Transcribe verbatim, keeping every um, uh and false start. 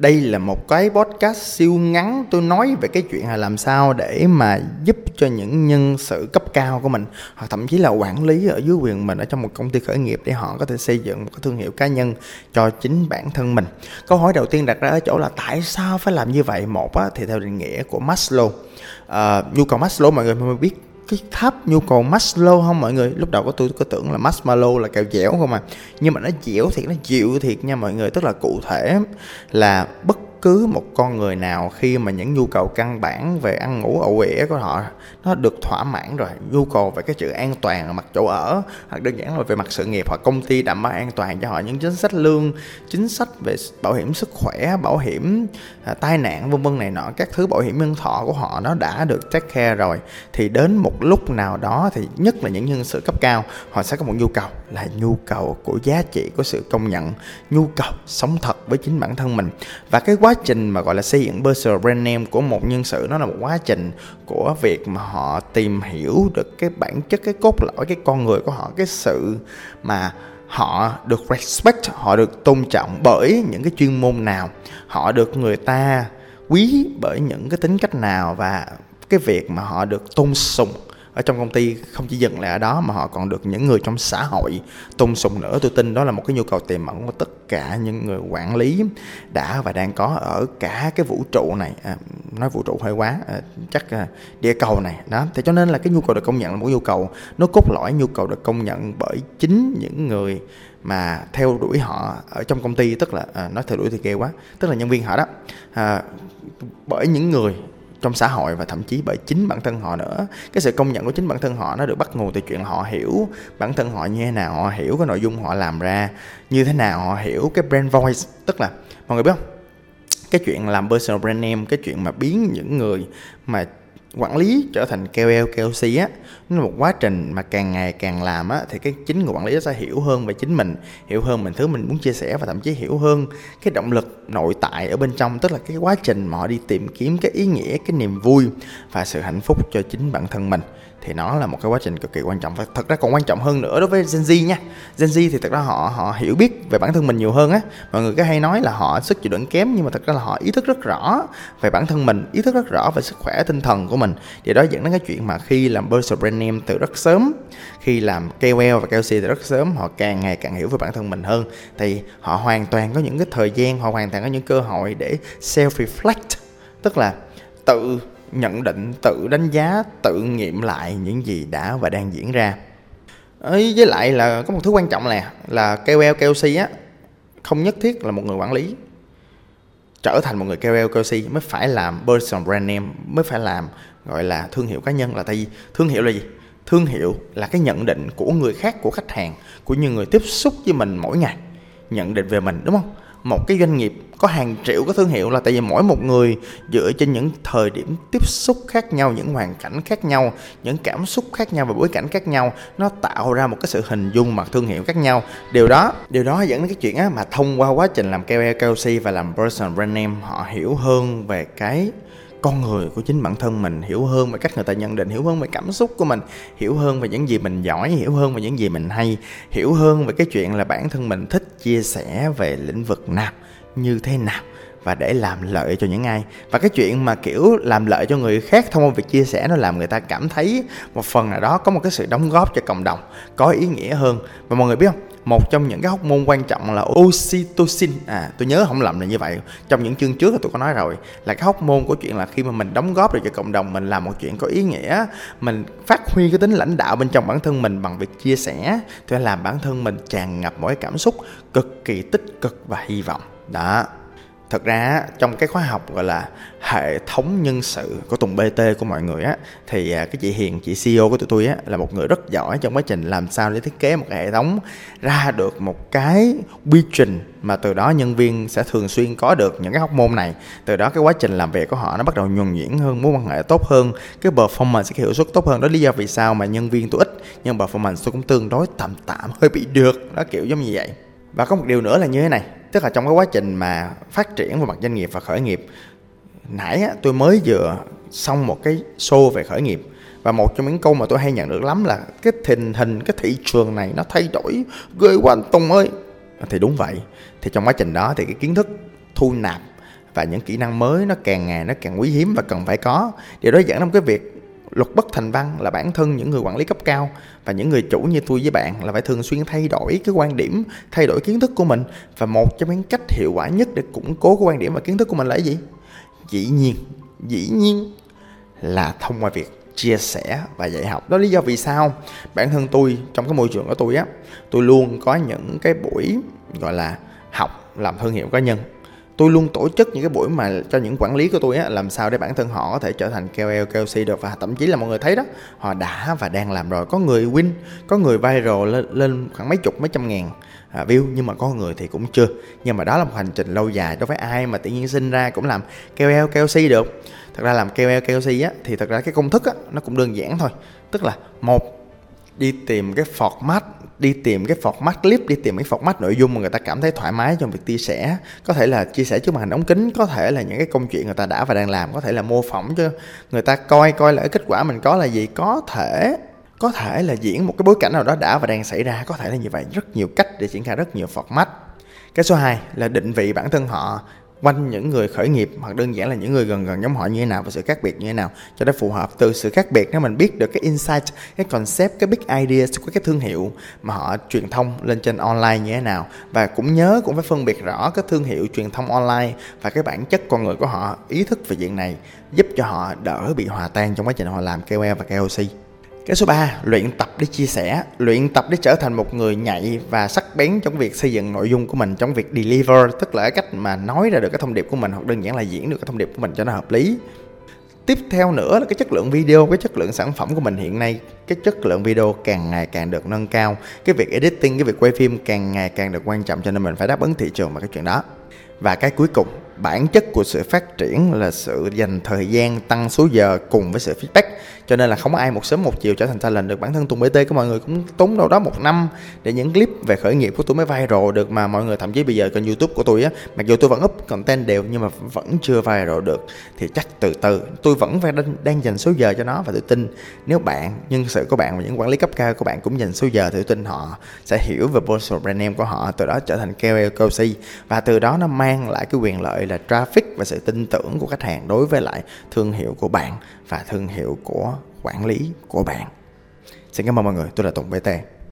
Đây là một cái podcast siêu ngắn, tôi nói về cái chuyện là làm sao để mà giúp cho những nhân sự cấp cao của mình, hoặc thậm chí là quản lý ở dưới quyền mình ở trong một công ty khởi nghiệp, để họ có thể xây dựng một cái thương hiệu cá nhân cho chính bản thân mình. Câu hỏi đầu tiên đặt ra ở chỗ là tại sao phải làm như vậy? Một á, thì theo định nghĩa của Maslow, à, nhu cầu Maslow, mọi người mới biết cái tháp nhu cầu Maslow không mọi người? Lúc đầu của tôi có tưởng là marshmallow là kẹo dẻo không à, nhưng mà nó dẻo thiệt, nó dịu thiệt nha mọi người. Tức là cụ thể là bất cứ một con người nào khi mà những nhu cầu căn bản về ăn ngủ ẩu ỉa của họ nó được thỏa mãn rồi, nhu cầu về cái chữ an toàn ở mặt chỗ ở, hoặc đơn giản là về mặt sự nghiệp, hoặc công ty đảm bảo an toàn cho họ, những chính sách lương, chính sách về bảo hiểm sức khỏe, bảo hiểm à, tai nạn vân vân này nọ, các thứ bảo hiểm nhân thọ của họ nó đã được take care rồi, thì đến một lúc nào đó thì nhất là những nhân sự cấp cao họ sẽ có một nhu cầu là nhu cầu của giá trị, của sự công nhận, nhu cầu sống thật với chính bản thân mình. Và cái quá quá trình mà gọi là xây dựng personal brand name của một nhân sự, nó là một quá trình của việc mà họ tìm hiểu được cái bản chất, cái cốt lõi, cái con người của họ, cái sự mà họ được respect, họ được tôn trọng bởi những cái chuyên môn nào, họ được người ta quý bởi những cái tính cách nào, và cái việc mà họ được tôn sùng ở trong công ty không chỉ dừng lại ở đó, mà họ còn được những người trong xã hội tôn sùng nữa. Tôi tin đó là một cái nhu cầu tiềm ẩn của tất cả những người quản lý đã và đang có ở cả cái vũ trụ này. À, nói vũ trụ hơi quá, à, chắc à, địa cầu này đó. Thế cho nên là cái nhu cầu được công nhận là một nhu cầu nó cốt lõi, nhu cầu được công nhận bởi chính những người mà theo đuổi họ ở trong công ty, tức là à, nói theo đuổi thì ghê quá, tức là nhân viên họ đó, à, bởi những người trong xã hội và thậm chí bởi chính bản thân họ nữa. Cái sự công nhận của chính bản thân họ nó được bắt nguồn từ chuyện họ hiểu bản thân họ như thế nào, họ hiểu cái nội dung họ làm ra như thế nào, họ hiểu cái brand voice, tức là mọi người biết không, cái chuyện làm personal brand name, cái chuyện mà biến những người mà quản lý trở thành K O L, K O C á, nó là một quá trình mà càng ngày càng làm á, thì cái chính người quản lý sẽ hiểu hơn về chính mình, hiểu hơn mình thứ mình muốn chia sẻ, và thậm chí hiểu hơn cái động lực nội tại ở bên trong, tức là cái quá trình mà họ đi tìm kiếm cái ý nghĩa, cái niềm vui và sự hạnh phúc cho chính bản thân mình. Thì nó là một cái quá trình cực kỳ quan trọng, và thật ra còn quan trọng hơn nữa đối với Gen Z nha. Gen Z thì thật ra họ họ hiểu biết về bản thân mình nhiều hơn á. Mọi người cứ hay nói là họ sức chịu đựng kém, nhưng mà thật ra là họ ý thức rất rõ về bản thân mình, ý thức rất rõ về sức khỏe tinh thần của mình. Điều đó dẫn đến cái chuyện mà khi làm personal brand name từ rất sớm, khi làm K O L và K O C từ rất sớm, họ càng ngày càng hiểu về bản thân mình hơn, thì họ hoàn toàn có những cái thời gian, họ hoàn toàn có những cơ hội để self-reflect, tức là tự nhận định, tự đánh giá, tự nghiệm lại những gì đã và đang diễn ra. Ấy, với lại là có một thứ quan trọng là là K O L, K O C á, không nhất thiết là một người quản lý trở thành một người K O L, K O C mới phải làm personal brand name, mới phải làm gọi là thương hiệu cá nhân. Là tại vì thương hiệu là gì? Thương hiệu là cái nhận định của người khác, của khách hàng, của những người tiếp xúc với mình mỗi ngày, nhận định về mình, đúng không? Một cái doanh nghiệp có hàng triệu cái thương hiệu là tại vì mỗi một người dựa trên những thời điểm tiếp xúc khác nhau, những hoàn cảnh khác nhau, những cảm xúc khác nhau và bối cảnh khác nhau, nó tạo ra một cái sự hình dung mặt thương hiệu khác nhau. Điều đó điều đó dẫn đến cái chuyện á, mà thông qua quá trình làm K O L, K O C và làm personal brand name, họ hiểu hơn về cái con người của chính bản thân mình, hiểu hơn về cách người ta nhận định, hiểu hơn về cảm xúc của mình, hiểu hơn về những gì mình giỏi, hiểu hơn về những gì mình hay, hiểu hơn về cái chuyện là bản thân mình thích chia sẻ về lĩnh vực nào, như thế nào, và để làm lợi cho những ai. Và cái chuyện mà kiểu làm lợi cho người khác thông qua việc chia sẻ, nó làm người ta cảm thấy một phần nào đó có một cái sự đóng góp cho cộng đồng có ý nghĩa hơn. Và mọi người biết không, một trong những cái hormone quan trọng là oxytocin. À, tôi nhớ không lầm là như vậy. Trong những chương trước là tôi có nói rồi, là cái hormone của chuyện là khi mà mình đóng góp được cho cộng đồng, mình làm một chuyện có ý nghĩa, mình phát huy cái tính lãnh đạo bên trong bản thân mình bằng việc chia sẻ, thì làm bản thân mình tràn ngập mỗi cảm xúc cực kỳ tích cực và hy vọng. Đó. Thật ra trong cái khóa học gọi là hệ thống nhân sự của Tùng B T của mọi người á, thì cái chị Hiền, chị C E O của tụi tôi á, là một người rất giỏi trong quá trình làm sao để thiết kế một cái hệ thống ra được một cái quy trình mà từ đó nhân viên sẽ thường xuyên có được những cái hormone này. Từ đó cái quá trình làm việc của họ nó bắt đầu nhuần nhuyễn hơn, mối quan hệ tốt hơn, cái performance, cái hiệu suất tốt hơn. Đó lý do vì sao mà nhân viên tôi ít nhưng performance tôi cũng tương đối tạm tạm, hơi bị được, đó kiểu giống như vậy. Và có một điều nữa là như thế này, tức là trong cái quá trình mà phát triển về mặt doanh nghiệp và khởi nghiệp, nãy á, tôi mới vừa xong một cái show về khởi nghiệp, và một trong những câu mà tôi hay nhận được lắm là cái tình hình, cái thị trường này nó thay đổi ghê quá anh Tùng ơi. Thì đúng vậy, thì trong quá trình đó thì cái kiến thức thu nạp và những kỹ năng mới nó càng ngày nó càng quý hiếm và cần phải có. Điều đó dẫn đến cái việc luật bất thành văn là bản thân những người quản lý cấp cao và những người chủ như tôi với bạn là phải thường xuyên thay đổi cái quan điểm, thay đổi kiến thức của mình. Và một trong những cách hiệu quả nhất để củng cố cái quan điểm và kiến thức của mình là cái gì? Dĩ nhiên, dĩ nhiên là thông qua việc chia sẻ và dạy học. Đó là lý do vì sao bản thân tôi, trong cái môi trường của tôi á, tôi luôn có những cái buổi gọi là học làm thương hiệu cá nhân. Tôi luôn tổ chức những cái buổi mà cho những quản lý của tôi á, làm sao để bản thân họ có thể trở thành K O L, K O C được. Và thậm chí là mọi người thấy đó, họ đã và đang làm rồi. Có người win, có người viral lên, lên khoảng mấy chục, mấy trăm ngàn view, nhưng mà có người thì cũng chưa. Nhưng mà đó là một hành trình lâu dài, đâu phải ai mà tự nhiên sinh ra cũng làm K O L, K O C được. Thật ra làm K O L, K O C á, thì thật ra cái công thức á, nó cũng đơn giản thôi. Tức là một, đi tìm cái format, đi tìm cái format clip, đi tìm cái format nội dung mà người ta cảm thấy thoải mái trong việc chia sẻ. Có thể là chia sẻ trước màn hình ống kính, có thể là những cái công chuyện người ta đã và đang làm, có thể là mô phỏng cho người ta coi, coi là cái kết quả mình có là gì. Có thể, có thể là diễn một cái bối cảnh nào đó đã và đang xảy ra, có thể là như vậy. Rất nhiều cách để triển khai, rất nhiều format. Cái số hai là định vị bản thân họ quanh những người khởi nghiệp hoặc đơn giản là những người gần gần giống họ như thế nào và sự khác biệt như thế nào cho nó phù hợp. Từ sự khác biệt nếu mình biết được cái insight, cái concept, cái big idea của cái thương hiệu mà họ truyền thông lên trên online như thế nào. Và cũng nhớ cũng phải phân biệt rõ cái thương hiệu truyền thông online và cái bản chất con người của họ. Ý thức về chuyện này giúp cho họ đỡ bị hòa tan trong quá trình họ làm K O L và K O C. Cái số ba, luyện tập để chia sẻ, luyện tập để trở thành một người nhạy và sắc bén trong việc xây dựng nội dung của mình, trong việc deliver, tức là cách mà nói ra được cái thông điệp của mình hoặc đơn giản là diễn được cái thông điệp của mình cho nó hợp lý. Tiếp theo nữa là cái chất lượng video, cái chất lượng sản phẩm của mình hiện nay, cái chất lượng video càng ngày càng được nâng cao. Cái việc editing, cái việc quay phim càng ngày càng được quan trọng, cho nên mình phải đáp ứng thị trường vào cái chuyện đó. Và cái cuối cùng, bản chất của sự phát triển là sự dành thời gian, tăng số giờ cùng với sự feedback. Cho nên là không có ai một sớm một chiều trở thành talent được. Bản thân Tùng bê tê của mọi người cũng tốn đâu đó một năm để những clip về khởi nghiệp của tôi mới viral được. Mà mọi người thậm chí bây giờ kênh YouTube của tôi á, mặc dù tôi vẫn up content đều nhưng mà vẫn chưa viral được. Thì chắc từ từ tôi vẫn phải đang, đang dành số giờ cho nó. Và tôi tin nếu bạn, nhân sự của bạn và những quản lý cấp cao của bạn cũng dành số giờ thì tôi tin họ sẽ hiểu về personal brand name của họ, từ đó trở thành K O L, K O C. Và từ đó nó mang lại cái quyền lợi là traffic và sự tin tưởng của khách hàng đối với lại thương hiệu của bạn và thương hiệu của quản lý của bạn. Xin cảm ơn mọi người, tôi là Tùng bê tê.